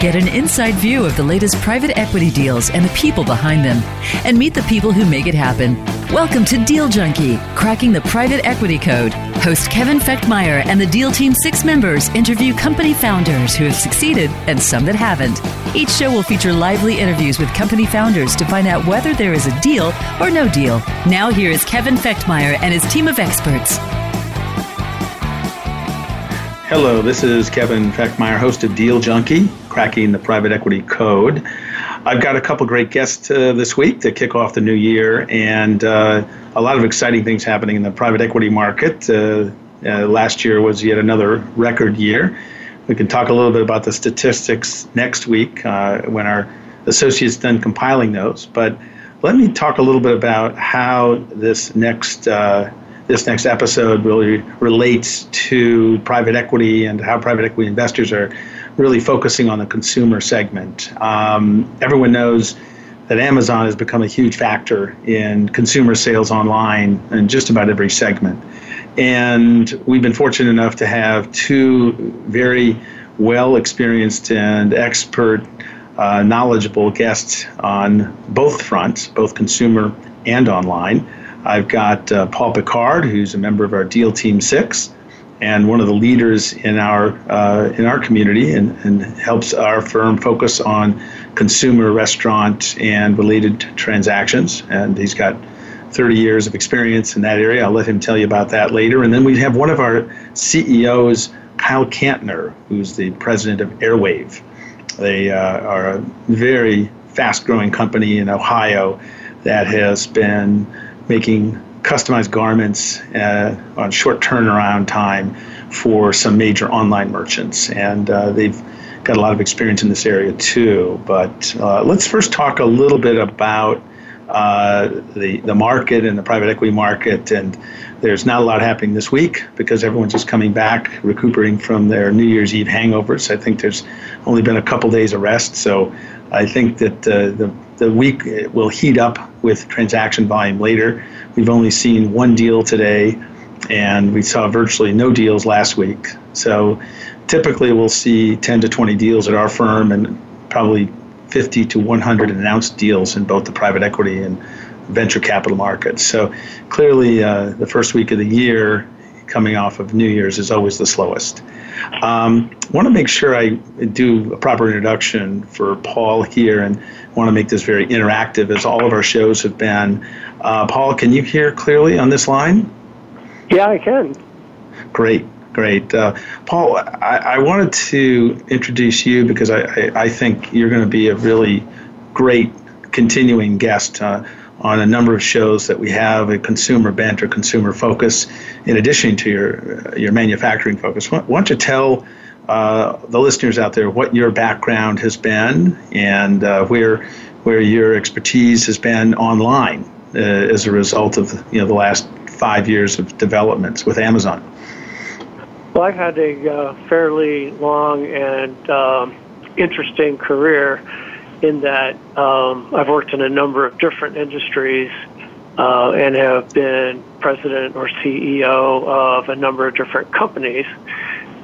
Get an inside view of the latest private equity deals and the people behind them, and meet the people who make it happen. Welcome to Deal Junkie, Cracking the Private Equity Code. Host Kevin Fechtmeyer and the Deal Team 6 members interview company founders who have succeeded and some that haven't. Each show will feature lively interviews with company founders to find out whether there is a deal or no deal. Now here is Kevin Fechtmeyer and his team of experts. Hello, this is Kevin Fechtmeyer, host of Deal Junkie, Cracking the Private Equity Code. I've got a couple great guests this week to kick off the new year, and a lot of exciting things happening in the private equity market. Last year was yet another record year. We can talk a little bit about the statistics next week when our associate's done compiling those. But let me talk a little bit about how this next episode really relates to private equity and how private equity investors are really focusing on the consumer segment. Everyone knows that Amazon has become a huge factor in consumer sales online in just about every segment. And we've been fortunate enough to have two very well-experienced and expert, knowledgeable guests on both fronts, both consumer and online. I've got Paul Picard, who's a member of our Deal Team 6 and one of the leaders in our community, and helps our firm focus on consumer, restaurant, and related transactions. And he's got 30 years of experience in that area. I'll let him tell you about that later. And then we have one of our CEOs, Kyle Cantner, who's the president of Airwave. They are a very fast-growing company in Ohio that has been making customized garments on short turnaround time for some major online merchants. And they've got a lot of experience in this area too. But let's first talk a little bit about the market and the private equity market. And there's not a lot happening this week because everyone's just coming back, recuperating from their New Year's Eve hangovers. I think there's only been a couple days of rest. So I think that the week will heat up with transaction volume later. We've only seen one deal today, and we saw virtually no deals last week. So typically we'll see 10 to 20 deals at our firm and probably 50 to 100 announced deals in both the private equity and venture capital markets. So clearly the first week of the year coming off of New Year's is always the slowest. Want to make sure I do a proper introduction for Paul here, and want to make this very interactive as all of our shows have been. Paul, can you hear clearly on this line? Yeah, I can. Great. Paul, I wanted to introduce you because I think you're going to be a really great continuing guest on a number of shows that we have, a consumer bent or consumer focus, in addition to your manufacturing focus. Why don't you tell the listeners out there what your background has been and where your expertise has been online as a result of the last 5 years of developments with Amazon? Well, I've had a fairly long and interesting career, in that I've worked in a number of different industries and have been president or CEO of a number of different companies,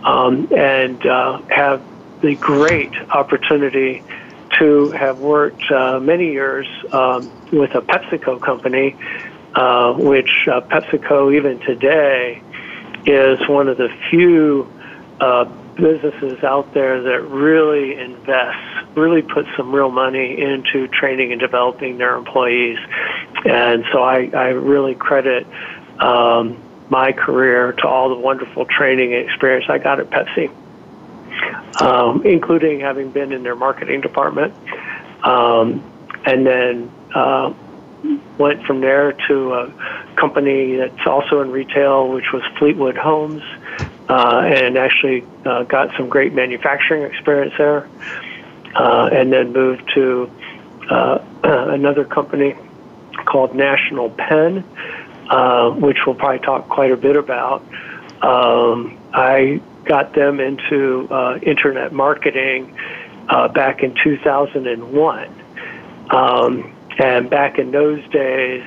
and have the great opportunity to have worked many years with a PepsiCo company, which PepsiCo even today is one of the few businesses out there that really invests, really puts some real money into training and developing their employees. And so I really credit my career to all the wonderful training and experience I got at Pepsi, including having been in their marketing department. And then went from there to a company that's also in retail, which was Fleetwood Homes, and actually got some great manufacturing experience there, and then moved to another company called National Pen, which we'll probably talk quite a bit about. I got them into internet marketing back in 2001, and back in those days,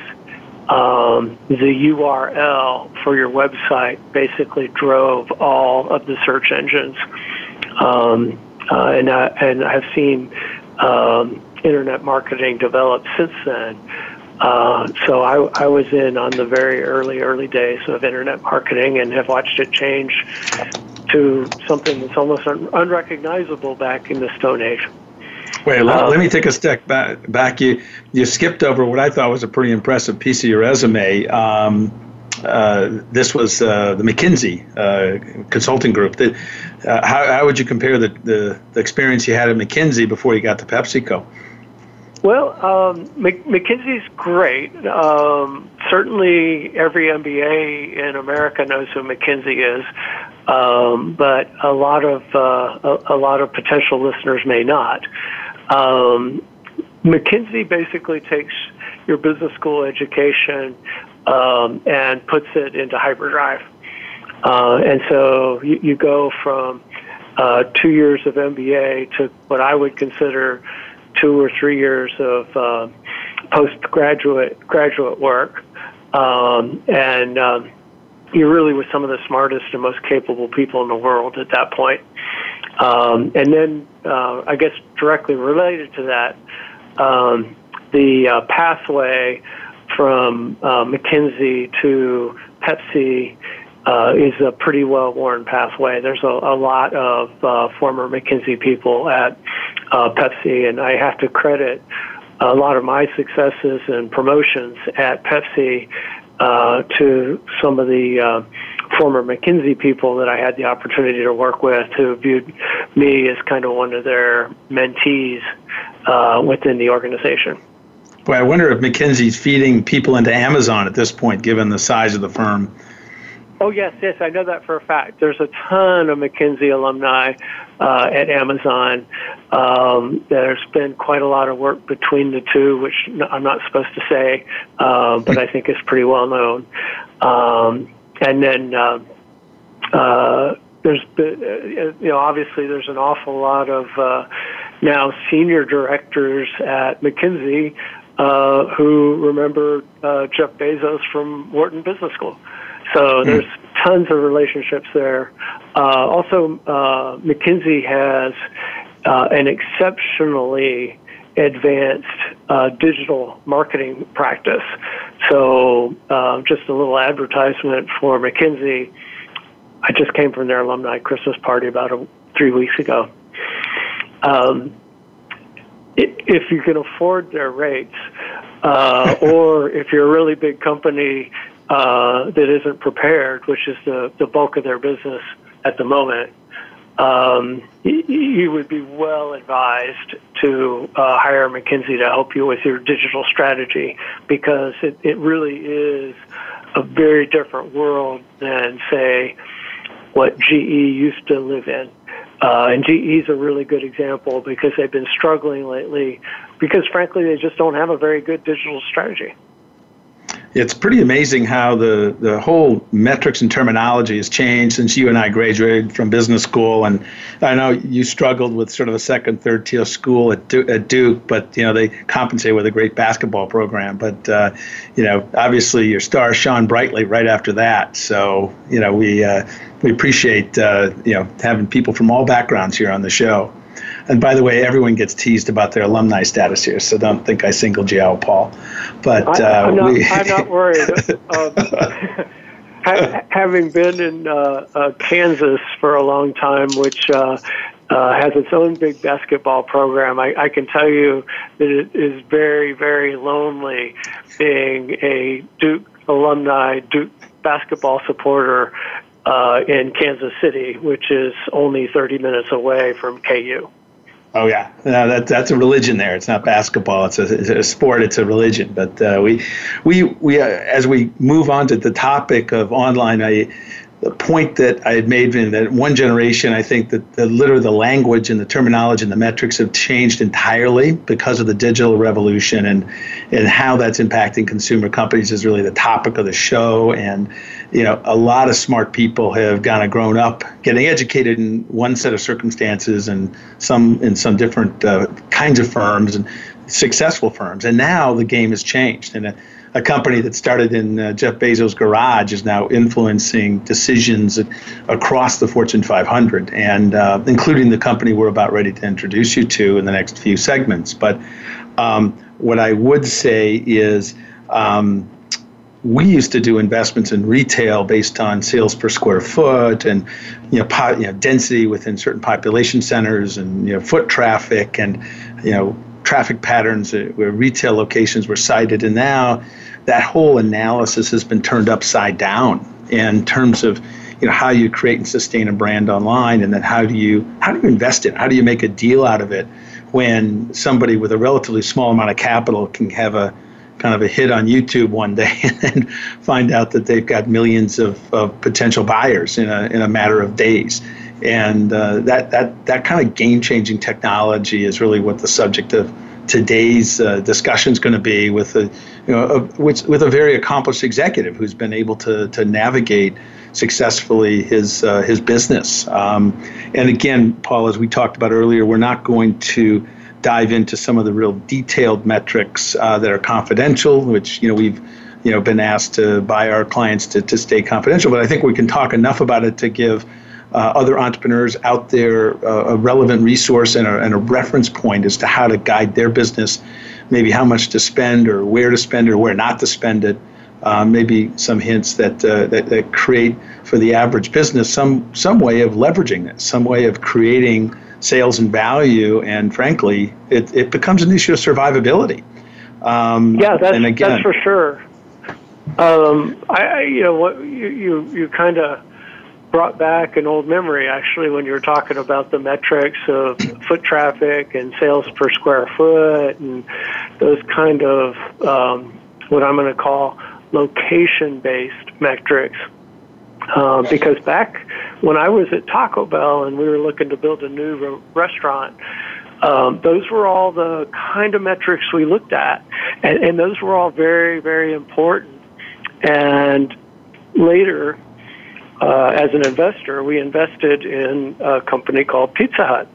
the URL for your website basically drove all of the search engines. And I've seen internet marketing develop since then. So I was in on the very early days of internet marketing and have watched it change to something that's almost unrecognizable back in the Stone Age. Wait, let me take a step back. You skipped over what I thought was a pretty impressive piece of your resume. This was the McKinsey consulting group. How would you compare the experience you had at McKinsey before you got to PepsiCo? Well, McKinsey's great. Certainly every MBA in America knows who McKinsey is, but a lot of potential listeners may not. McKinsey basically takes your business school education and puts it into hyperdrive. And so you go from 2 years of MBA to what I would consider 2 or 3 years of postgraduate work, and you're really with some of the smartest and most capable people in the world at that point. And then I guess directly related to that, the pathway from McKinsey to Pepsi is a pretty well-worn pathway. There's a lot of former McKinsey people at Pepsi, and I have to credit a lot of my successes and promotions at Pepsi to some of the former McKinsey people that I had the opportunity to work with, who viewed me as kind of one of their mentees within the organization. Boy, I wonder if McKinsey's feeding people into Amazon at this point, given the size of the firm. Oh, yes, I know that for a fact. There's a ton of McKinsey alumni at Amazon. There's been quite a lot of work between the two, which I'm not supposed to say, but I think it's pretty well known. And then there's been, obviously there's an awful lot of now senior directors at McKinsey who remember Jeff Bezos from Wharton Business School. So there's tons of relationships there. Also, McKinsey has an exceptionally advanced digital marketing practice. So just a little advertisement for McKinsey. I just came from their alumni Christmas party about 3 weeks ago. If you can afford their rates, or if you're a really big company that isn't prepared, which is the bulk of their business at the moment, you would be well advised to hire McKinsey to help you with your digital strategy, because it really is a very different world than, say, what GE used to live in. And GE is a really good example because they've been struggling lately because, frankly, they just don't have a very good digital strategy. It's pretty amazing how the whole metrics and terminology has changed since you and I graduated from business school. And I know you struggled with sort of a second, third tier school at Duke, but, they compensate with a great basketball program. But, obviously your star shone brightly right after that. So, we appreciate, having people from all backgrounds here on the show. And by the way, everyone gets teased about their alumni status here, so don't think I singled you out, Paul. But I'm not worried. Having been in Kansas for a long time, which has its own big basketball program, I can tell you that it is very, very lonely being a Duke alumni, Duke basketball supporter in Kansas City, which is only 30 minutes away from KU. Oh yeah, no, that's a religion there. It's not basketball. It's a sport. It's a religion. But we as we move on to the topic of online, the point that I had made in that one generation, I think that the language and the terminology and the metrics have changed entirely because of the digital revolution, and how that's impacting consumer companies is really the topic of the show. And a lot of smart people have kind of grown up getting educated in one set of circumstances and some different kinds of firms and successful firms. And now the game has changed. And a company that started in Jeff Bezos' garage is now influencing decisions across the Fortune 500, and including the company we're about ready to introduce you to in the next few segments. But what I would say is we used to do investments in retail based on sales per square foot and density within certain population centers and foot traffic and traffic patterns where retail locations were cited. And now that whole analysis has been turned upside down in terms of how you create and sustain a brand online, and then how do you invest it? How do you make a deal out of it when somebody with a relatively small amount of capital can have a kind of a hit on YouTube one day and find out that they've got millions of potential buyers in a matter of days. And that kind of game-changing technology is really what the subject of today's discussion is going to be with a very accomplished executive who's been able to navigate successfully his business. And again, Paul, as we talked about earlier, we're not going to dive into some of the real detailed metrics that are confidential, which we've been asked to by our clients to stay confidential. But I think we can talk enough about it to give other entrepreneurs out there a relevant resource and a reference point as to how to guide their business, maybe how much to spend or where not to spend it. Maybe some hints that create for the average business some way of leveraging this, some way of creating sales and value, and frankly, it becomes an issue of survivability. That's for sure. You kind of brought back an old memory, actually, when you were talking about the metrics of foot traffic and sales per square foot and those kind of what I'm going to call location-based metrics. Because back when I was at Taco Bell and we were looking to build a new restaurant, those were all the kind of metrics we looked at, and those were all very, very important. And later, as an investor, we invested in a company called Pizza Hut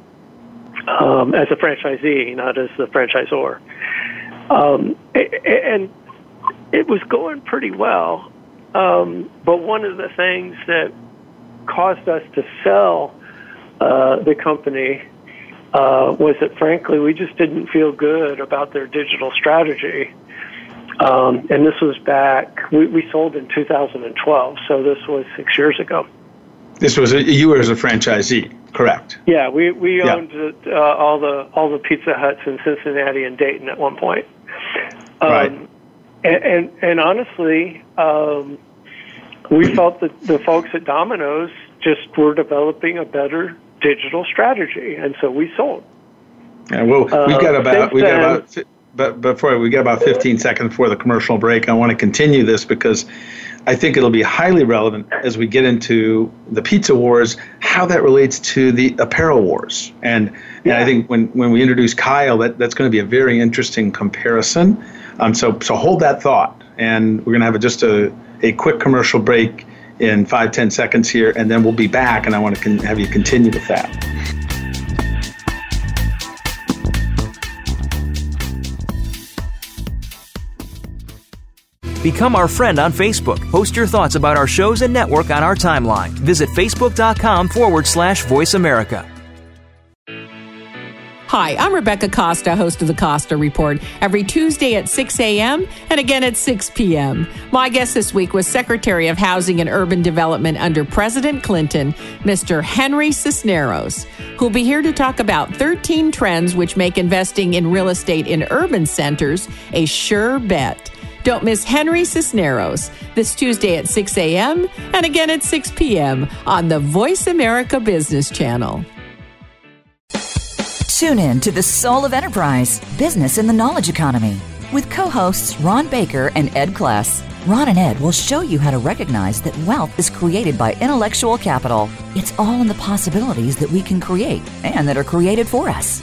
as a franchisee, not as the franchisor. And it was going pretty well. But one of the things that caused us to sell the company was that, frankly, we just didn't feel good about their digital strategy. And this was back, we sold in 2012, so this was 6 years ago. This was, you were as a franchisee, correct? Yeah, we owned all the Pizza Huts in Cincinnati and Dayton at one point. Right. And honestly, we felt that the folks at Domino's just were developing a better digital strategy, and so we sold. Yeah, well, we got about 15 seconds before the commercial break. I want to continue this because I think it'll be highly relevant as we get into the pizza wars, how that relates to the apparel wars, and I think when we introduce Kyle, that's going to be a very interesting comparison. So hold that thought, and we're going to have just a quick commercial break in 5-10 seconds here, and then we'll be back, and I want to have you continue with that. Become our friend on Facebook. Post your thoughts about our shows and network on our timeline. Visit Facebook.com/Voice America. Hi, I'm Rebecca Costa, host of The Costa Report, every Tuesday at 6 a.m. and again at 6 p.m. My guest this week was Secretary of Housing and Urban Development under President Clinton, Mr. Henry Cisneros, who'll be here to talk about 13 trends which make investing in real estate in urban centers a sure bet. Don't miss Henry Cisneros this Tuesday at 6 a.m. and again at 6 p.m. on the Voice America Business Channel. Tune in to The Soul of Enterprise, Business in the Knowledge Economy, with co-hosts Ron Baker and Ed Kless. Ron and Ed will show you how to recognize that wealth is created by intellectual capital. It's all in the possibilities that we can create and that are created for us.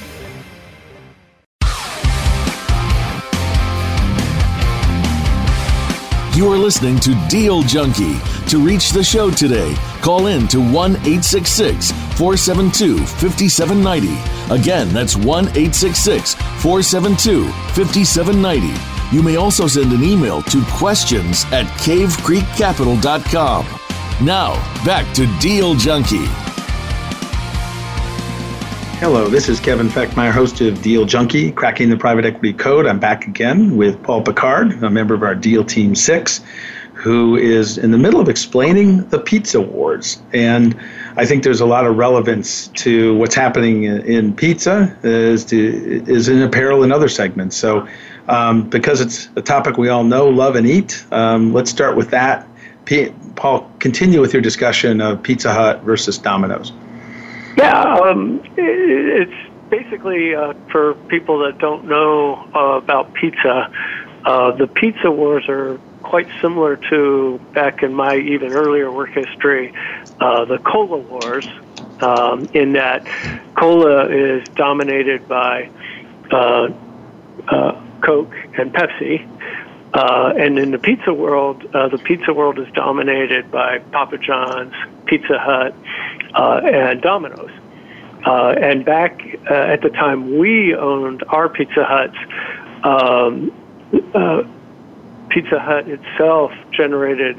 You are listening to Deal Junkie. To reach the show today, call in to 1-866-472-5790. Again, that's 1-866-472-5790. You may also send an email to questions@cavecreekcapital.com. Now, back to Deal Junkie. Hello, this is Kevin Fechtmeyer, host of Deal Junkie, Cracking the Private Equity Code. I'm back again with Paul Picard, a member of our Deal Team 6, who is in the middle of explaining the pizza wars. And I think there's a lot of relevance to what's happening in pizza is in apparel and other segments. So because it's a topic we all know, love, and eat, let's start with that. Paul, continue with your discussion of Pizza Hut versus Domino's. Yeah, it's basically for people that don't know about pizza, the pizza wars are quite similar to back in my even earlier work history, the cola wars, in that cola is dominated by Coke and Pepsi. And in the pizza world is dominated by Papa John's, Pizza Hut, and Domino's. And back at the time we owned our Pizza Huts, Pizza Hut itself generated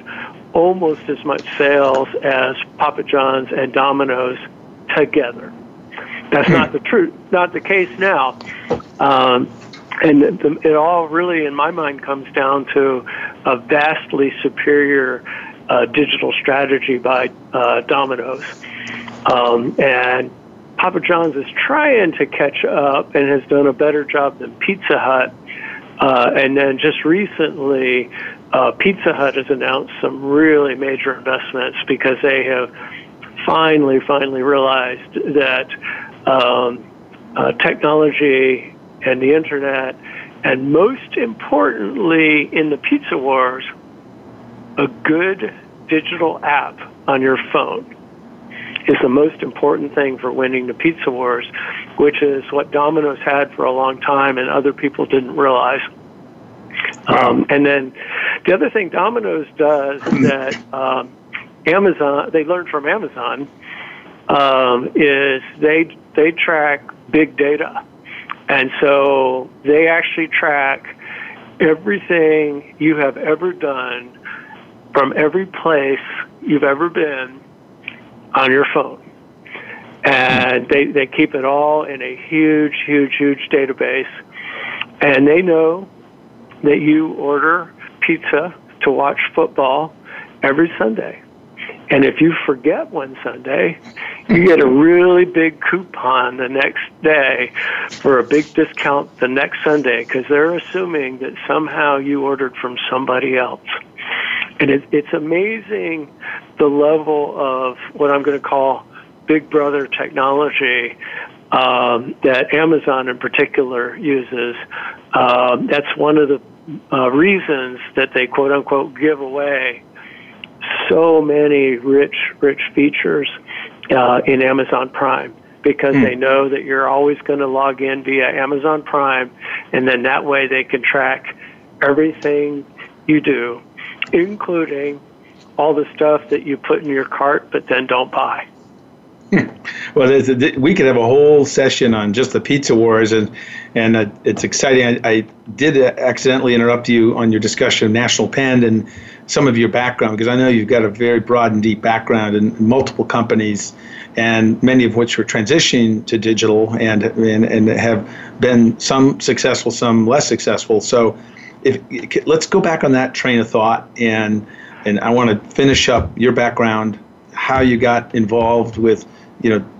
almost as much sales as Papa John's and Domino's together. That's not the case now. And it all really, in my mind, comes down to a vastly superior digital strategy by Domino's. And Papa John's is trying to catch up and has done a better job than Pizza Hut. And then just recently, Pizza Hut has announced some really major investments because they have finally realized that technology and the internet, and most importantly in the pizza wars, a good digital app on your phone is the most important thing for winning the pizza wars, which is what Domino's had for a long time and other people didn't realize. And then the other thing Domino's does that Amazon, they learned from Amazon, is they track big data. And so they actually track everything you have ever done from every place you've ever been on your phone. And they keep it all in a huge database. And they know that you order pizza to watch football every Sunday. And if you forget one Sunday, you get a really big coupon the next day for a big discount the next Sunday because they're assuming that somehow you ordered from somebody else. And it's amazing the level of what I'm going to call Big Brother technology that Amazon in particular uses. That's one of the reasons that they, quote, unquote, give away so many rich features in Amazon Prime because they know that you're always going to log in via Amazon Prime, and then that way they can track everything you do, including all the stuff that you put in your cart but then don't buy. Well, we could have a whole session on just the pizza wars, and it's exciting. I did accidentally interrupt you on your discussion of National Pen and some of your background, because I know you've got a very broad and deep background in multiple companies, and many of which were transitioning to digital and have been some successful, some less successful. So let's go back on that train of thought, and I want to finish up your background, how you got involved with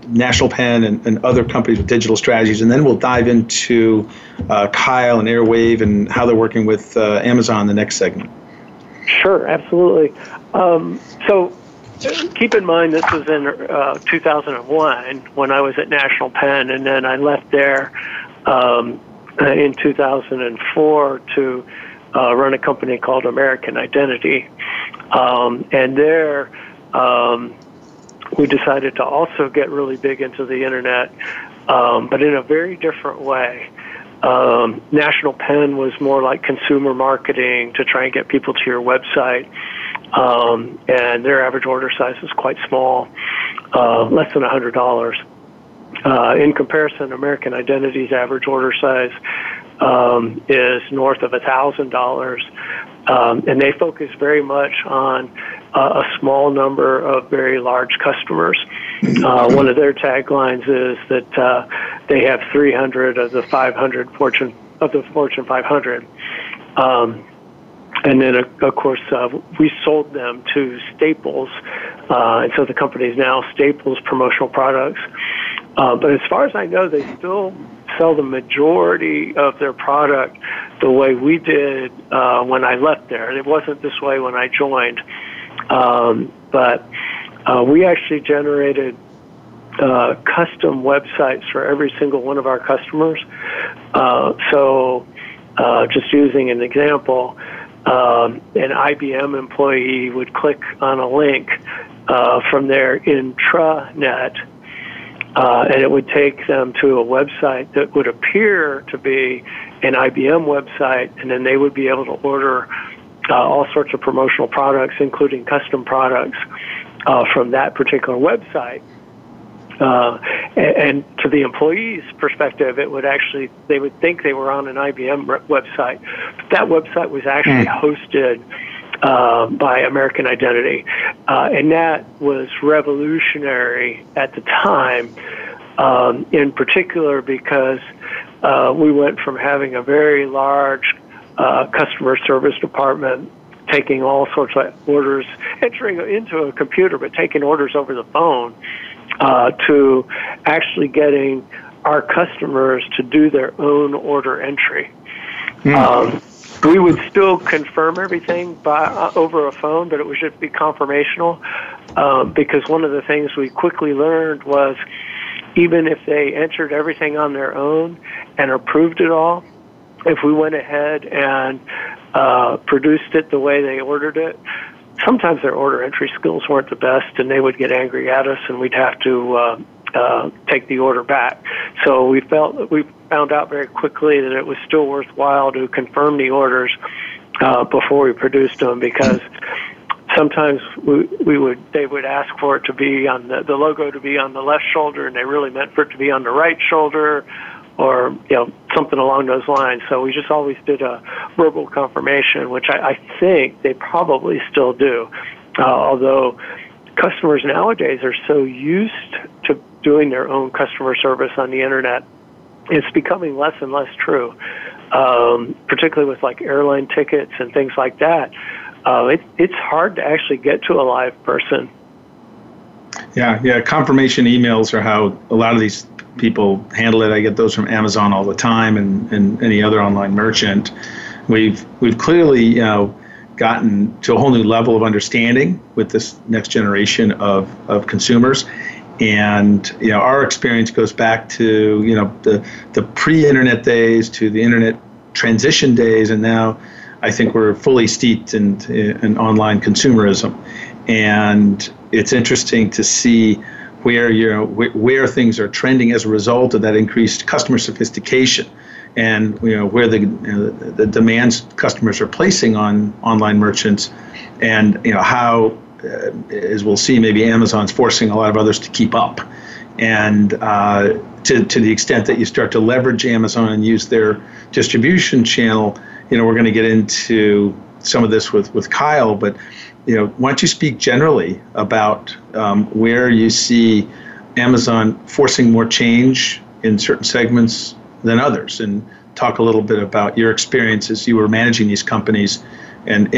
National Pen and other companies with digital strategies. And then we'll dive into Kyle and Airwave and how they're working with Amazon in the next segment. Sure, absolutely. So keep in mind, this was in 2001 when I was at National Pen, and then I left there in 2004 to run a company called American Identity. And there, we decided to also get really big into the internet, but in a very different way. National Pen was more like consumer marketing to try and get people to your website, and their average order size was quite small, less than $100. In comparison, American Identity's average order size is north of $1,000, and they focus very much on a small number of very large customers. One of their taglines is that they have 300 of the 500 Fortune 500, and then of course we sold them to Staples, and so the company is now Staples Promotional Products. But as far as I know, they still sell the majority of their product the way we did when I left there. And it wasn't this way when I joined. But we actually generated custom websites for every single one of our customers. So just using an example, an IBM employee would click on a link from their intranet, and it would take them to a website that would appear to be an IBM website, and then they would be able to order all sorts of promotional products, including custom products, from that particular website. And to the employee's perspective, it would actually, they would think they were on an IBM website, but that website was actually hosted by American Identity, and that was revolutionary at the time, in particular because we went from having a very large customer service department taking all sorts of orders, entering into a computer, but taking orders over the phone, to actually getting our customers to do their own order entry. We would still confirm everything by over a phone, but it would just be confirmational, because one of the things we quickly learned was even if they entered everything on their own and approved it all, if we went ahead and produced it the way they ordered it, sometimes their order entry skills weren't the best, and they would get angry at us, and we'd have to take the order back. So we found out very quickly that it was still worthwhile to confirm the orders before we produced them, because sometimes they would ask for it to be on the logo to be on the left shoulder, and they really meant for it to be on the right shoulder, or something along those lines. So we just always did a verbal confirmation, which I think they probably still do, although customers nowadays are so used to doing their own customer service on the internet, it's becoming less and less true, particularly with like airline tickets and things like that. It's hard to actually get to a live person. Yeah. Confirmation emails are how a lot of these people handle it. I get those from Amazon all the time and any other online merchant. We've clearly gotten to a whole new level of understanding with this next generation of consumers. And our experience goes back to the pre-internet days to the internet transition days, and now I think we're fully steeped in online consumerism. And it's interesting to see where where things are trending as a result of that increased customer sophistication, and where the demands customers are placing on online merchants, and how, as we'll see, maybe Amazon's forcing a lot of others to keep up. And to the extent that you start to leverage Amazon and use their distribution channel, we're going to get into some of this with Kyle, but why don't you speak generally about where you see Amazon forcing more change in certain segments than others, and talk a little bit about your experience as you were managing these companies and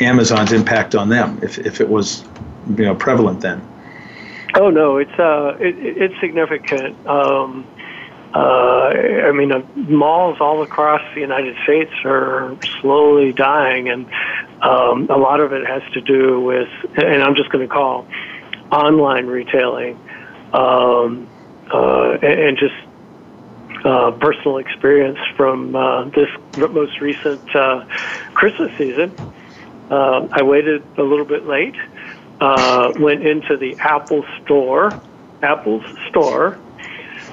Amazon's impact on them, if it was prevalent then. Oh no, it's significant. I mean, malls all across the United States are slowly dying, and a lot of it has to do with, and I'm just going to call online retailing, and just personal experience from this most recent Christmas season. I waited a little bit late, went into the Apple's store,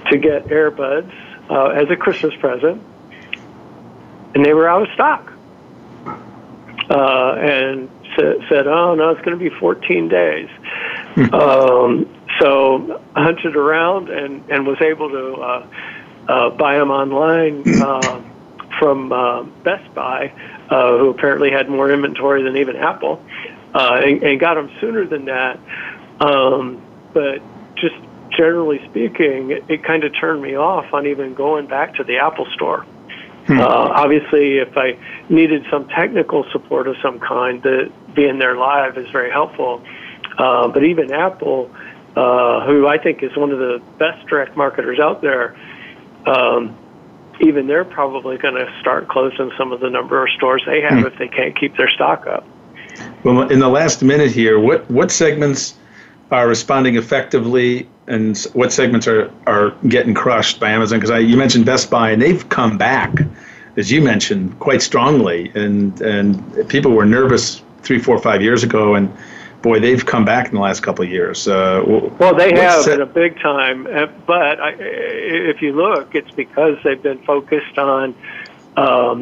to get earbuds as a Christmas present, and they were out of stock. And said, "Oh no, it's going to be 14 days." So I hunted around and was able to buy them online from Best Buy, who apparently had more inventory than even Apple, and got them sooner than that. But just generally speaking, it kind of turned me off on even going back to the Apple store. Obviously, if I needed some technical support of some kind, being there live is very helpful. But even Apple, who I think is one of the best direct marketers out there, even they're probably going to start closing some of the number of stores they have if they can't keep their stock up. Well, in the last minute here, what segments are responding effectively, and what segments are getting crushed by Amazon? Because you mentioned Best Buy, and they've come back, as you mentioned, quite strongly. And people were nervous 3, 4, 5 years ago, and boy, they've come back in the last couple of years. Well, they have in a big time. But if you look, it's because they've been focused on the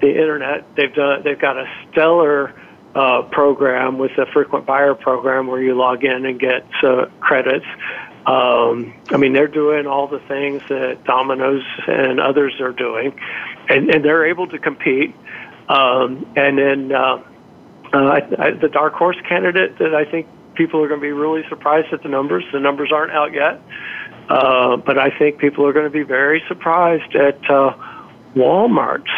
internet. They've got a stellar program with a frequent buyer program where you log in and get credits. I mean, they're doing all the things that Domino's and others are doing, and they're able to compete. And then the dark horse candidate that I think people are going to be really surprised at the numbers aren't out yet, but I think people are going to be very surprised at Walmart's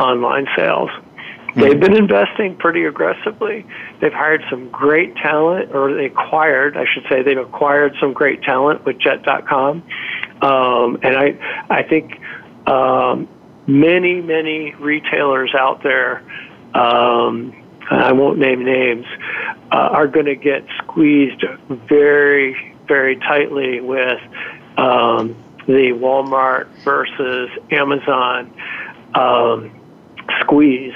online sales. They've been investing pretty aggressively. They've hired some great talent, or they've acquired some great talent with Jet.com. And I think many, many retailers out there, I won't name names, are going to get squeezed very, very tightly with the Walmart versus Amazon squeeze.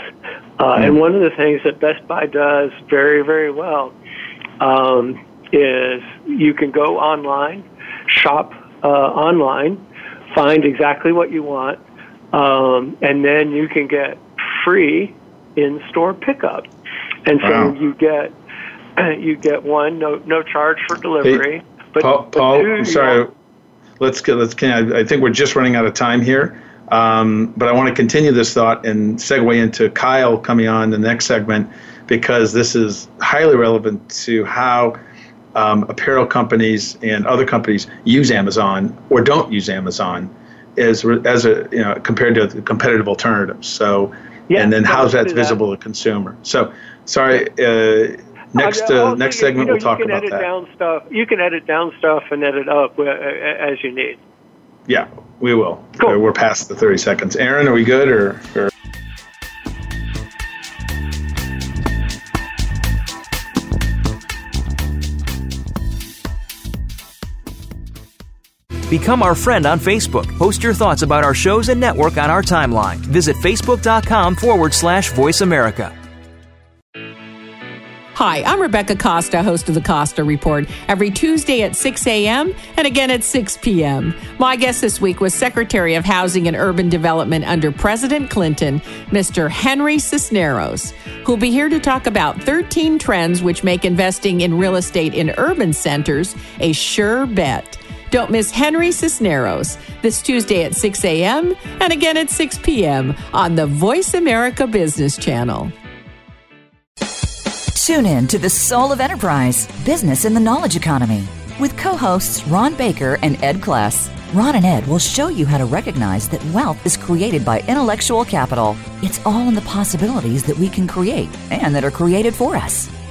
And one of the things that Best Buy does very, very well is you can go online, shop online, find exactly what you want, and then you can get free in-store pickup. And so you get one, no charge for delivery. Hey, but Paul, I'm sorry. I think we're just running out of time here. But I want to continue this thought and segue into Kyle coming on the next segment, because this is highly relevant to how apparel companies and other companies use Amazon or don't use Amazon as compared to the competitive alternatives. So, yeah, and then how's that visible to the consumer? So, sorry. Next segment, we'll talk about that. You can edit down stuff and edit up as you need. Yeah, we will. Cool. We're past the 30 seconds. Aaron, are we good? Or? Become our friend on Facebook. Post your thoughts about our shows and network on our timeline. Visit Facebook.com/Voice America. Hi, I'm Rebecca Costa, host of The Costa Report, every Tuesday at 6 a.m. and again at 6 p.m. My guest this week was Secretary of Housing and Urban Development under President Clinton, Mr. Henry Cisneros, who'll be here to talk about 13 trends which make investing in real estate in urban centers a sure bet. Don't miss Henry Cisneros this Tuesday at 6 a.m. and again at 6 p.m. on the Voice America Business Channel. Tune in to The Soul of Enterprise, Business in the Knowledge Economy, with co-hosts Ron Baker and Ed Kless. Ron and Ed will show you how to recognize that wealth is created by intellectual capital. It's all in the possibilities that we can create and that are created for us.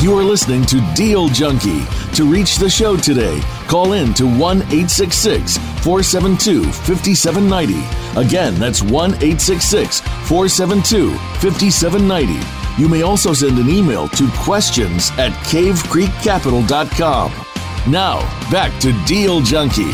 You are listening to Deal Junkie. To reach the show today, call in to 1-866-472-5790. Again, that's 1-866-472-5790. You may also send an email to questions@cavecreekcapital.com. Now, back to Deal Junkie.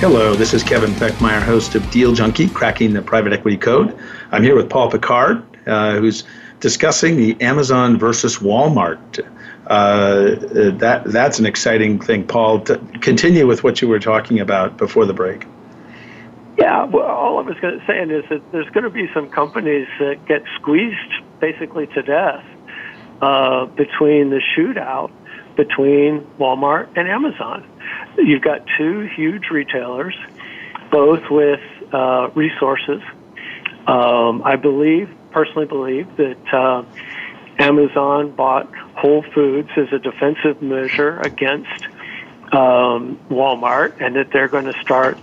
Hello, this is Kevin Fechtmeyer, host of Deal Junkie, Cracking the Private Equity Code. I'm here with Paul Picard, who's discussing the Amazon versus Walmart. That's an exciting thing, Paul. Continue with what you were talking about before the break. Yeah, well, all I was going to say is that there's going to be some companies that get squeezed basically to death between the shootout between Walmart and Amazon. You've got two huge retailers, both with resources. I personally believe that Amazon bought Whole Foods as a defensive measure against Walmart, and that they're going to start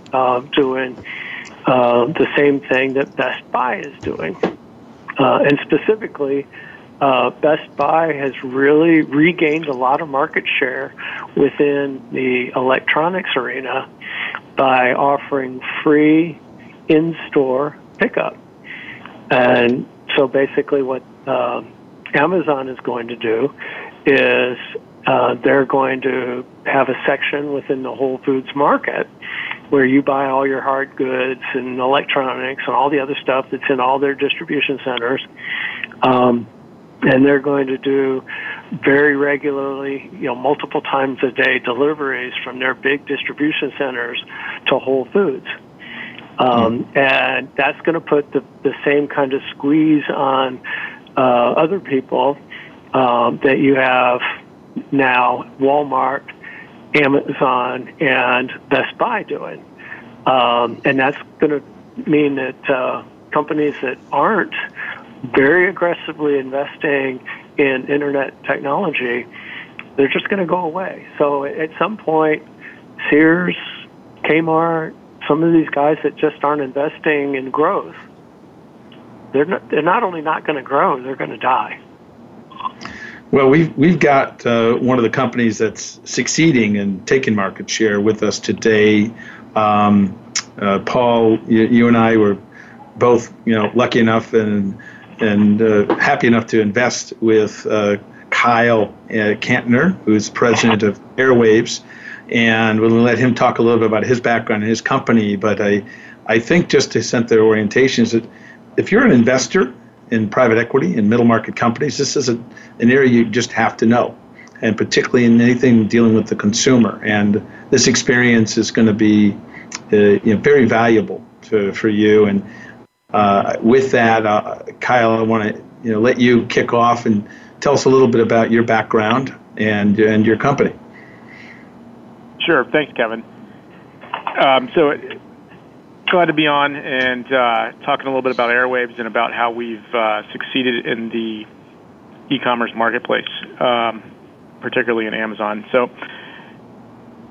doing the same thing that Best Buy is doing. And specifically, Best Buy has really regained a lot of market share within the electronics arena by offering free in-store pickup. And so basically what Amazon is going to do is they're going to have a section within the Whole Foods market where you buy all your hard goods and electronics and all the other stuff that's in all their distribution centers. And they're going to do very regularly, multiple times a day, deliveries from their big distribution centers to Whole Foods. And that's going to put the same kind of squeeze on other people that you have now Walmart, Amazon, and Best Buy doing. And that's going to mean that companies that aren't very aggressively investing in Internet technology, they're just going to go away. So at some point, Sears, Kmart, some of these guys that just aren't investing in growth, they're not only not going to grow, they're going to die. Well, we've got one of the companies that's succeeding and taking market share with us today. Paul, you and I were both, lucky enough and happy enough to invest with Kyle Cantner, who's president of Airwaves. And we'll let him talk a little bit about his background and his company. But I think just to set their orientations, that if you're an investor in private equity and middle market companies, this is an area you just have to know, and particularly in anything dealing with the consumer. And this experience is going to be very valuable for you. And with that, Kyle, I want to let you kick off and tell us a little bit about your background and your company. Sure. Thanks, Kevin. So glad to be on and talking a little bit about Airwaves and about how we've succeeded in the e-commerce marketplace, particularly in Amazon. So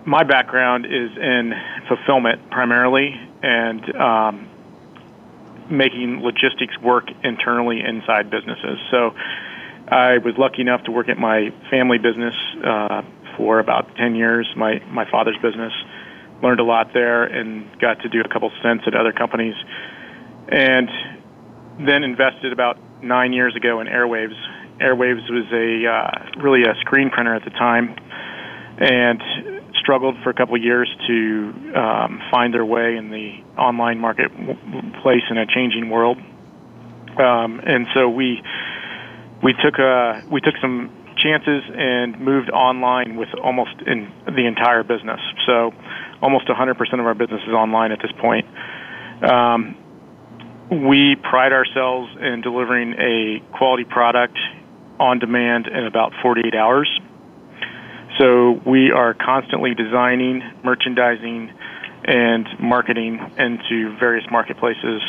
my background is in fulfillment primarily and making logistics work internally inside businesses. So I was lucky enough to work at my family business for about 10 years, my father's business. Learned a lot there and got to do a couple stints at other companies. And then invested about 9 years ago in Airwaves. Airwaves was really a screen printer at the time and struggled for a couple of years to find their way in the online marketplace in a changing world. And so we took some chances and moved online with almost in the entire business. So almost 100% of our business is online at this point. We pride ourselves in delivering a quality product on demand in about 48 hours. So we are constantly designing, merchandising, and marketing into various marketplaces,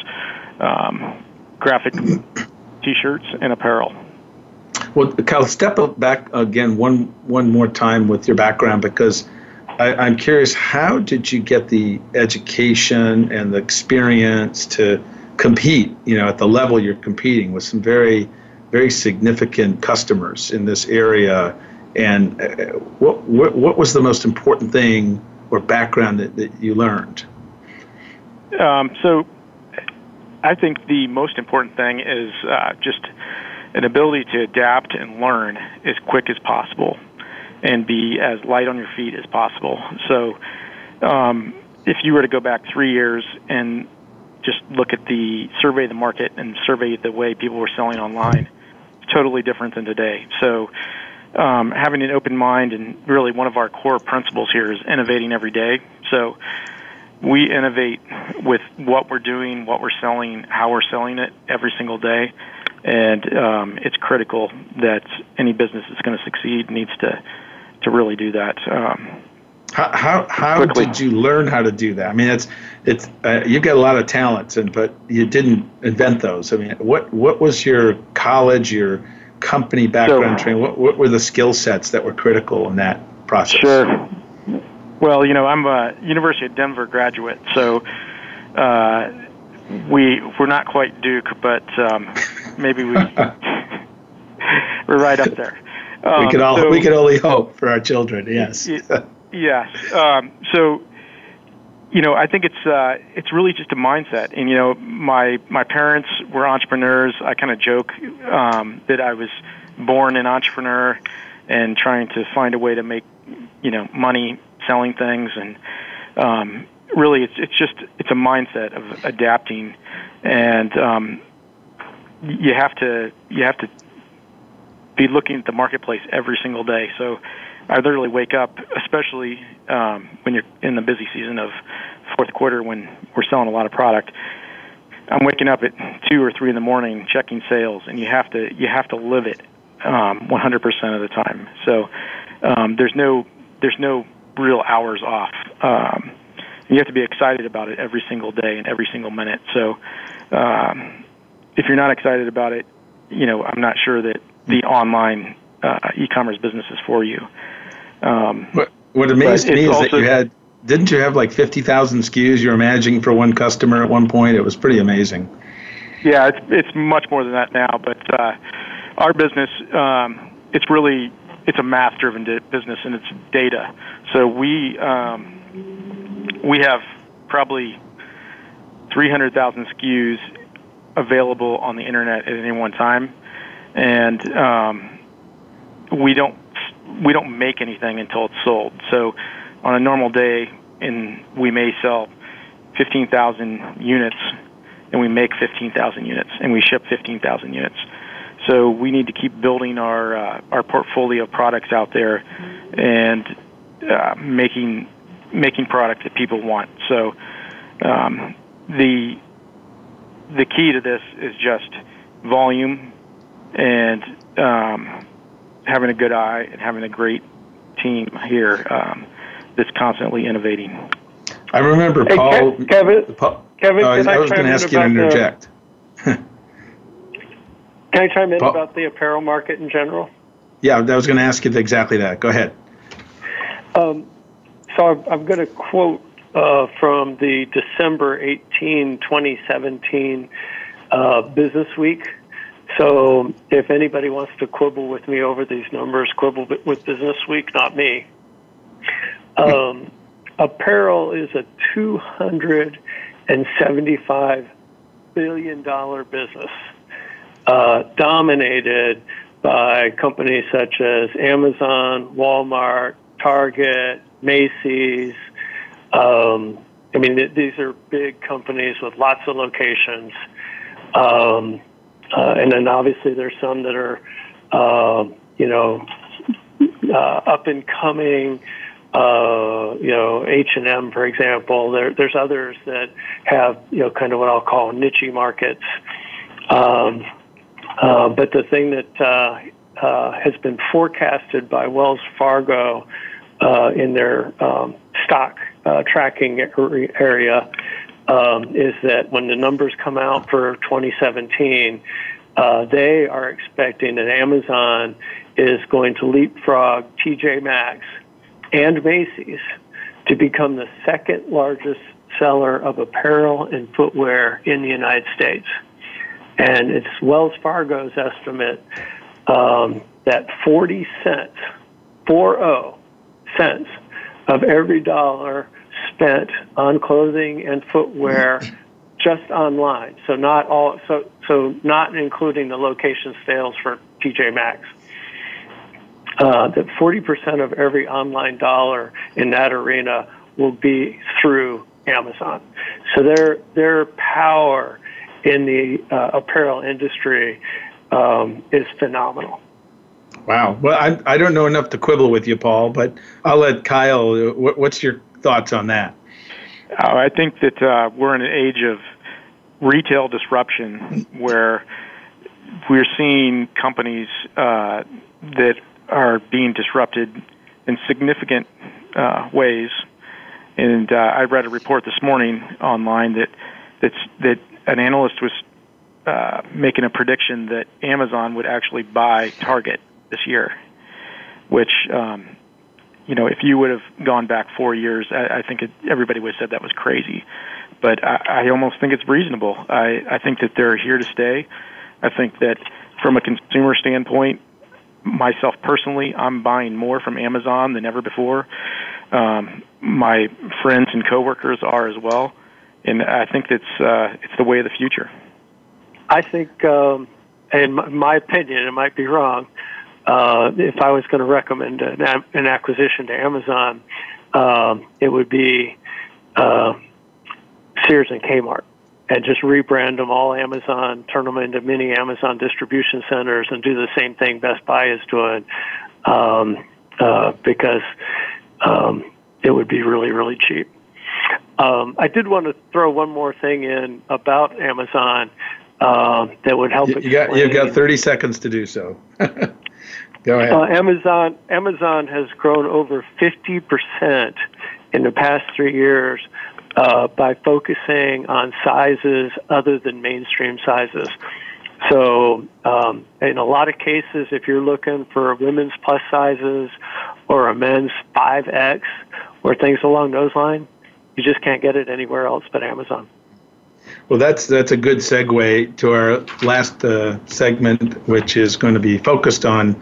graphic T-shirts and apparel. Well, Kyle, step back again one more time with your background, because I'm curious, how did you get the education and the experience to compete, you know, at the level you're competing with some very, very significant customers in this area? And what was the most important thing or background that you learned? So I think the most important thing is just an ability to adapt and learn as quick as possible and be as light on your feet as possible. So if you were to go back 3 years and just look at the survey of the market and survey the way people were selling online, it's totally different than today. So having an open mind, and really one of our core principles here is innovating every day. So we innovate with what we're doing, what we're selling, how we're selling it every single day. And it's critical that any business that's going to succeed needs to really do that. How did you learn how to do that? I mean, it's you've got a lot of talents, but you didn't invent those. I mean, what was your college, your company background training? What were the skill sets that were critical in that process? Sure. Well, you know, I'm a University of Denver graduate, so we're not quite Duke, but maybe we're right up there. We could only hope for our children. Yes. Yes. So, you know, I think it's really just a mindset. And, you know, my parents were entrepreneurs. I kind of joke that I was born an entrepreneur and trying to find a way to make, you know, money selling things. And really, it's a mindset of adapting, and you have to be looking at the marketplace every single day. So I literally wake up, especially when you're in the busy season of fourth quarter when we're selling a lot of product. I'm waking up at 2 or 3 in the morning checking sales, and you have to live it 100% of the time. So there's no real hours off. You have to be excited about it every single day and every single minute. So if you're not excited about it, you know, I'm not sure that the online e-commerce business is for you. What amazed me is that didn't you have like 50,000 SKUs you were managing for one customer at one point? It was pretty amazing. Yeah, it's much more than that now, but our business, it's a math-driven business, and it's data. So we have probably 300,000 SKUs available on the internet at any one time, and we don't make anything until it's sold. So on a normal day, we may sell 15,000 units, and we make 15,000 units, and we ship 15,000 units. So we need to keep building our portfolio of products out there, and making product that people want. So the key to this is just volume and having a good eye and having a great team here that's constantly innovating. I remember Paul. Hey, Kevin, I was going to ask you to interject. Can I chime in about the apparel market in general? Yeah, I was going to ask you exactly that. Go ahead. So I'm going to quote from the December 18, 2017 Business Week. So if anybody wants to quibble with me over these numbers, quibble with Business Week, not me. Apparel is a $275 billion business, dominated by companies such as Amazon, Walmart, Target, Macy's. I mean, these are big companies with lots of locations. And then obviously there's some that are, up and coming, H&M, for example. There's others that have, kind of what I'll call niche markets. But the thing that has been forecasted by Wells Fargo in their stock tracking area is that when the numbers come out for 2017, they are expecting that Amazon is going to leapfrog TJ Maxx and Macy's to become the second largest seller of apparel and footwear in the United States. And it's Wells Fargo's estimate that 40 cents of every dollar spent on clothing and footwear just online. So not all, so not including the location sales for TJ Maxx. That 40% of every online dollar in that arena will be through Amazon. So their power in the apparel industry is phenomenal. Wow. Well, I don't know enough to quibble with you, Paul, but I'll let Kyle, what's your thoughts on that? I think that we're in an age of retail disruption where we're seeing companies that are being disrupted in significant ways. And I read a report this morning online that an analyst was making a prediction that Amazon would actually buy Target this year, which, if you would have gone back 4 years, I think everybody would have said that was crazy. But I almost think it's reasonable. I think that they're here to stay. I think that from a consumer standpoint, myself personally, I'm buying more from Amazon than ever before. My friends and coworkers are as well. And I think it's the way of the future. I think, in my opinion, it might be wrong, if I was going to recommend an acquisition to Amazon, it would be Sears and Kmart, and just rebrand them all Amazon, turn them into mini Amazon distribution centers, and do the same thing Best Buy is doing, because it would be really, really cheap. I did want to throw one more thing in about Amazon that would help. You've got 30 seconds to do so. Go ahead. Amazon has grown over 50% in the past 3 years by focusing on sizes other than mainstream sizes. So in a lot of cases, if you're looking for women's plus sizes or a men's 5X or things along those lines, you just can't get it anywhere else but Amazon. Well, that's a good segue to our last segment, which is going to be focused on,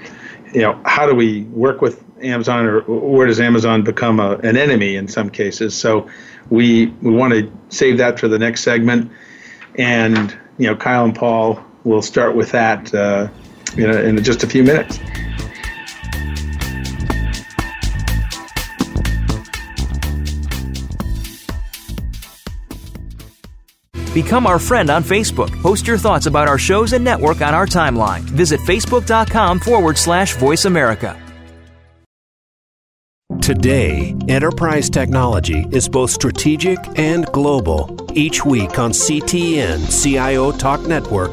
how do we work with Amazon, or where does Amazon become an enemy in some cases? So we want to save that for the next segment, and Kyle and Paul will start with that in just a few minutes. Become our friend on Facebook. Post your thoughts about our shows and network on our timeline. Visit Facebook.com/Voice America. Today, enterprise technology is both strategic and global. Each week on CTN, CIO Talk Network,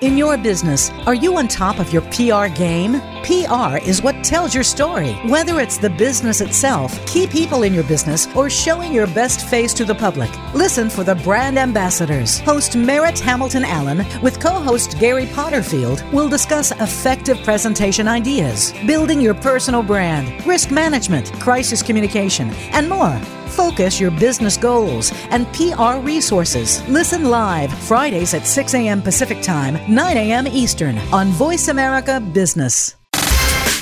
In your business, are you on top of your PR game? PR is what tells your story. Whether it's the business itself, key people in your business, or showing your best face to the public, listen for the Brand Ambassadors. Host Merritt Hamilton Allen with co-host Gary Potterfield will discuss effective presentation ideas, building your personal brand, risk management, crisis communication, and more. Focus your business goals and PR resources. Listen live Fridays at 6 a.m. Pacific Time, 9 a.m. Eastern on Voice America Business.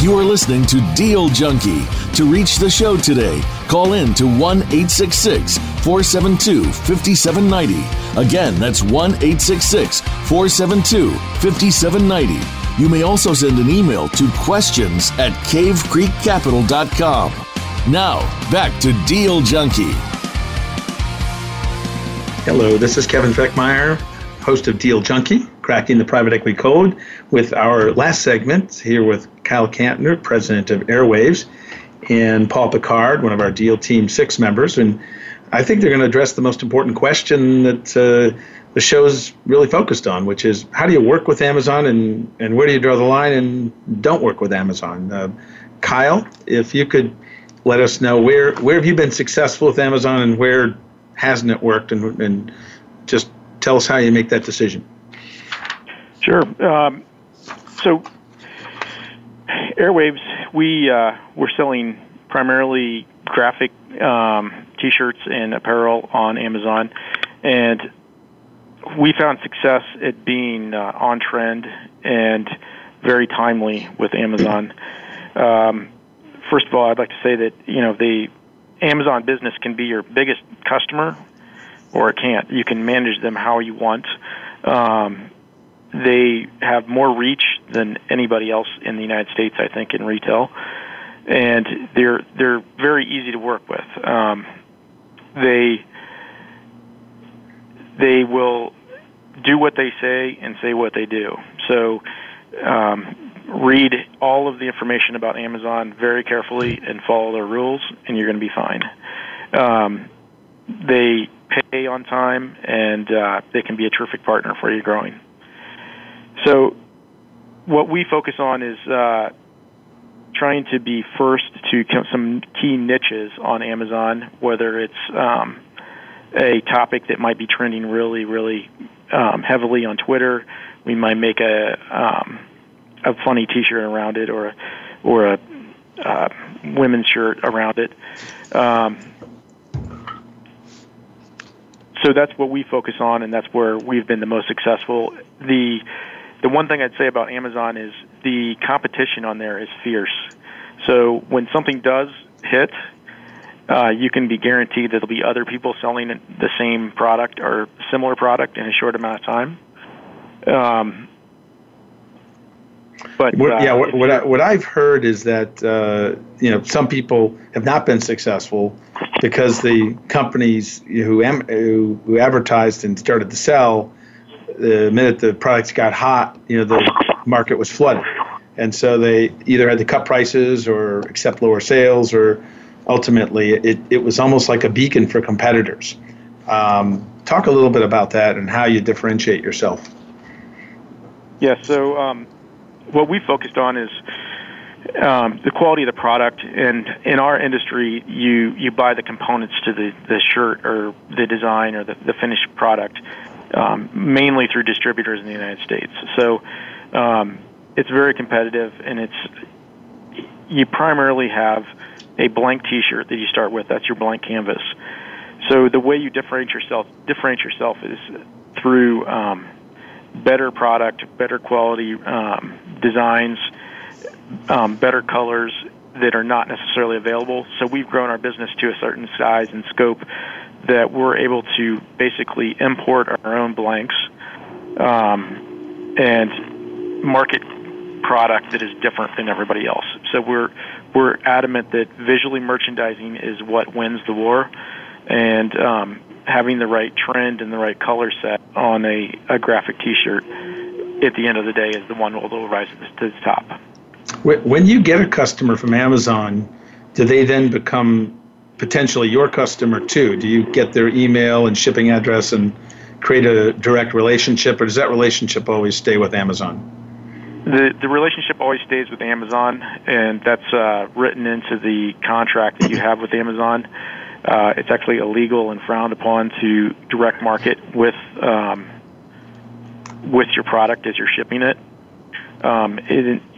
You are listening to Deal Junkie. To reach the show today, call in to 1-866-472-5790. Again, that's 1-866-472-5790. You may also send an email to questions@cavecreekcapital.com. Now, back to Deal Junkie. Hello, this is Kevin Fechtmeyer, host of Deal Junkie, Cracking the Private Equity Code, with our last segment here with Kyle Cantner, president of Airwaves, and Paul Picard, one of our Deal Team 6 members. And I think they're going to address the most important question that the show's really focused on, which is how do you work with Amazon and where do you draw the line and don't work with Amazon? Kyle, if you could let us know where have you been successful with Amazon and where hasn't it worked, and just tell us how you make that decision. Sure. So Airwaves, we're selling primarily graphic T-shirts and apparel on Amazon, and we found success at being on trend and very timely with Amazon. First of all, I'd like to say that the Amazon business can be your biggest customer, or it can't. You can manage them how you want. They have more reach than anybody else in the United States, I think, in retail, and they're very easy to work with. They will do what they say and say what they do. So read all of the information about Amazon very carefully and follow their rules, and you're going to be fine. They pay on time, and they can be a terrific partner for you growing. So what we focus on is trying to be first to some key niches on Amazon, whether it's a topic that might be trending really, really heavily on Twitter. We might make a funny T-shirt around it, or a women's shirt around it. So that's what we focus on, and that's where we've been the most successful. The one thing I'd say about Amazon is the competition on there is fierce. So when something does hit, you can be guaranteed that there'll be other people selling the same product or similar product in a short amount of time. What I've heard is that some people have not been successful because the companies who advertised and started to sell, the minute the products got hot, the market was flooded. And so they either had to cut prices or accept lower sales, or ultimately it was almost like a beacon for competitors. Talk a little bit about that and how you differentiate yourself. Yeah, so what we focused on is the quality of the product. And in our industry, you buy the components to the shirt or the design or the finished product, mainly through distributors in the United States. So it's very competitive, and you primarily have a blank T-shirt that you start with. That's your blank canvas. So the way you differentiate yourself is through better product, better quality designs, better colors that are not necessarily available. So we've grown our business to a certain size and scope that we're able to basically import our own blanks and market product that is different than everybody else. So we're adamant that visually merchandising is what wins the war, and having the right trend and the right color set on a graphic T-shirt at the end of the day is the one that will rise to the top. When you get a customer from Amazon, do they then become potentially your customer too? Do you get their email and shipping address and create a direct relationship, or does that relationship always stay with Amazon? The relationship always stays with Amazon, and that's written into the contract that you have with Amazon. It's actually illegal and frowned upon to direct market with your product as you're shipping it.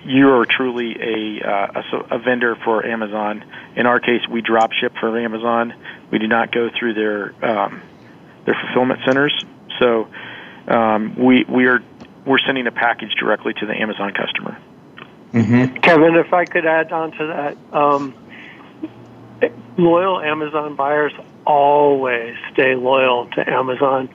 You are truly a vendor for Amazon. In our case, we drop ship for Amazon. We do not go through their fulfillment centers. So we're sending a package directly to the Amazon customer. Mm-hmm. Kevin, if I could add on to that, loyal Amazon buyers always stay loyal to Amazon.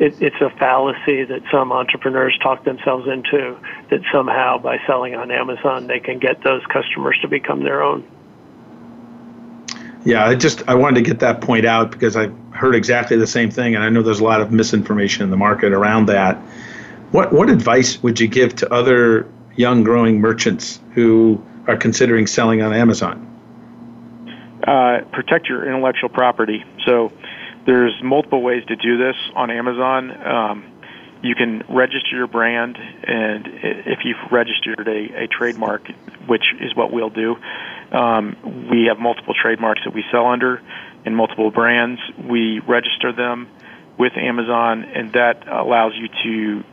It's a fallacy that some entrepreneurs talk themselves into, that somehow by selling on Amazon they can get those customers to become their own. Yeah, I wanted to get that point out because I heard exactly the same thing, and I know there's a lot of misinformation in the market around that. What advice would you give to other young growing merchants who are considering selling on Amazon? Protect your intellectual property. So there's multiple ways to do this on Amazon. You can register your brand, and if you've registered a trademark, which is what we'll do, we have multiple trademarks that we sell under and multiple brands. We register them with Amazon, and that allows you to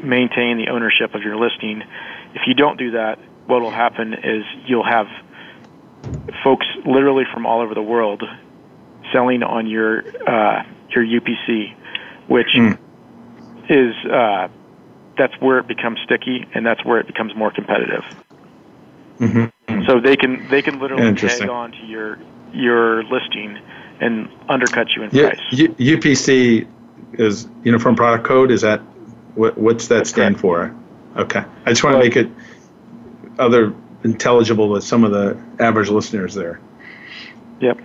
maintain the ownership of your listing. If you don't do that, what will happen is you'll have folks literally from all over the world selling on your UPC, which is that's where it becomes sticky, and that's where it becomes more competitive. Mm-hmm. So they can literally tag on to your listing and undercut you in price. UPC is Uniform Product Code. Is that what's that stand for? Okay, I just want to make it other intelligible with some of the average listeners there. Yep.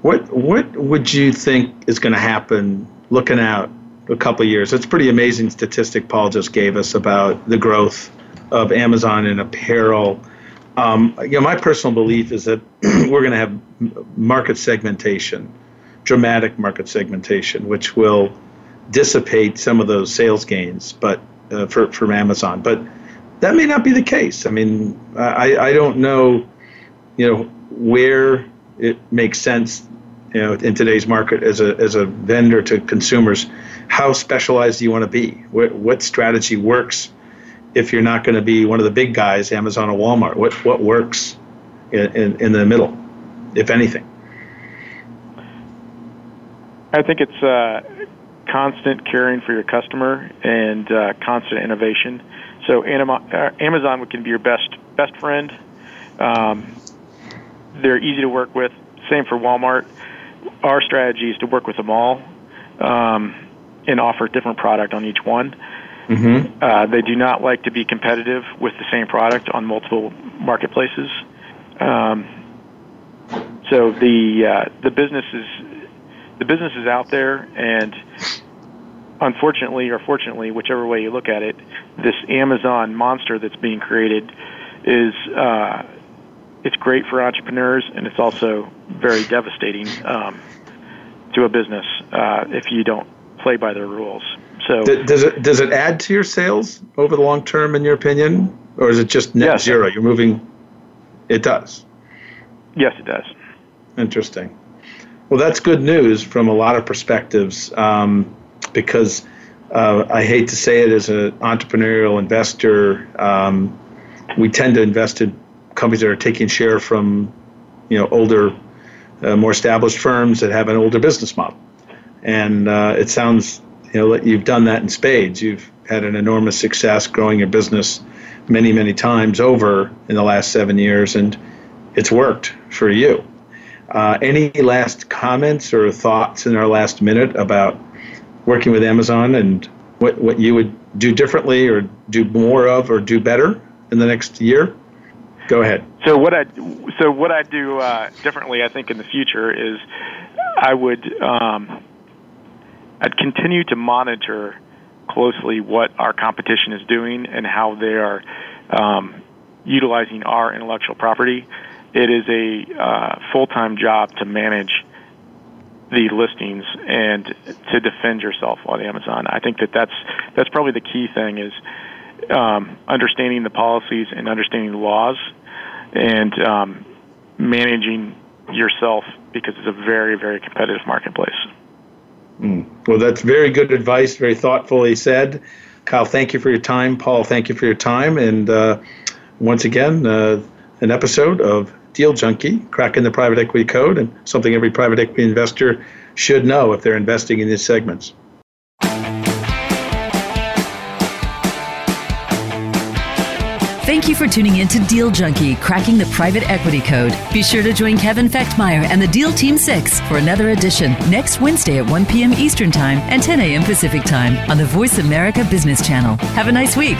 What would you think is going to happen looking out a couple of years? It's a pretty amazing statistic Paul just gave us about the growth of Amazon in apparel. My personal belief is that we're going to have market segmentation, dramatic market segmentation, which will dissipate some of those sales gains, but from Amazon. But that may not be the case. I mean, I don't know, where it makes sense, in today's market as a vendor to consumers. How specialized do you want to be? What strategy works if you're not going to be one of the big guys, Amazon or Walmart? What works in the middle, if anything? I think it's constant caring for your customer and constant innovation. So Amazon can be your best friend. They're easy to work with. Same for Walmart. Our strategy is to work with them all and offer different product on each one. Mm-hmm. They do not like to be competitive with the same product on multiple marketplaces. So the business is out there, and unfortunately or fortunately, whichever way you look at it, this Amazon monster that's being created is it's great for entrepreneurs, and it's also very devastating to a business if you don't play by their rules. So does it add to your sales over the long term, in your opinion, or is it just net zero? You're moving. It does. Yes, it does. Interesting. Well, that's good news from a lot of perspectives, because I hate to say it, as an entrepreneurial investor, we tend to invest in companies that are taking share from, older, more established firms that have an older business model. And it sounds, you've done that in spades. You've had an enormous success growing your business many, many times over in the last 7 years, and it's worked for you. Any last comments or thoughts in our last minute about working with Amazon and what you would do differently or do more of or do better in the next year? Go ahead. So what I do differently, I think, in the future is I would I'd continue to monitor closely what our competition is doing and how they are utilizing our intellectual property, it is a full-time job to manage the listings and to defend yourself on Amazon. I think that that's probably the key thing is understanding the policies and understanding the laws and managing yourself, because it's a very, very competitive marketplace. Well, that's very good advice, very thoughtfully said. Kyle, thank you for your time. Paul, thank you for your time. And once again, an episode of Deal Junkie, cracking the private equity code, and something every private equity investor should know if they're investing in these segments. Thank you for tuning in to Deal Junkie, cracking the private equity code. Be sure to join Kevin Fechtmeyer and the Deal Team 6 for another edition next Wednesday at 1 p.m. Eastern Time and 10 a.m. Pacific Time on the Voice America Business Channel. Have a nice week.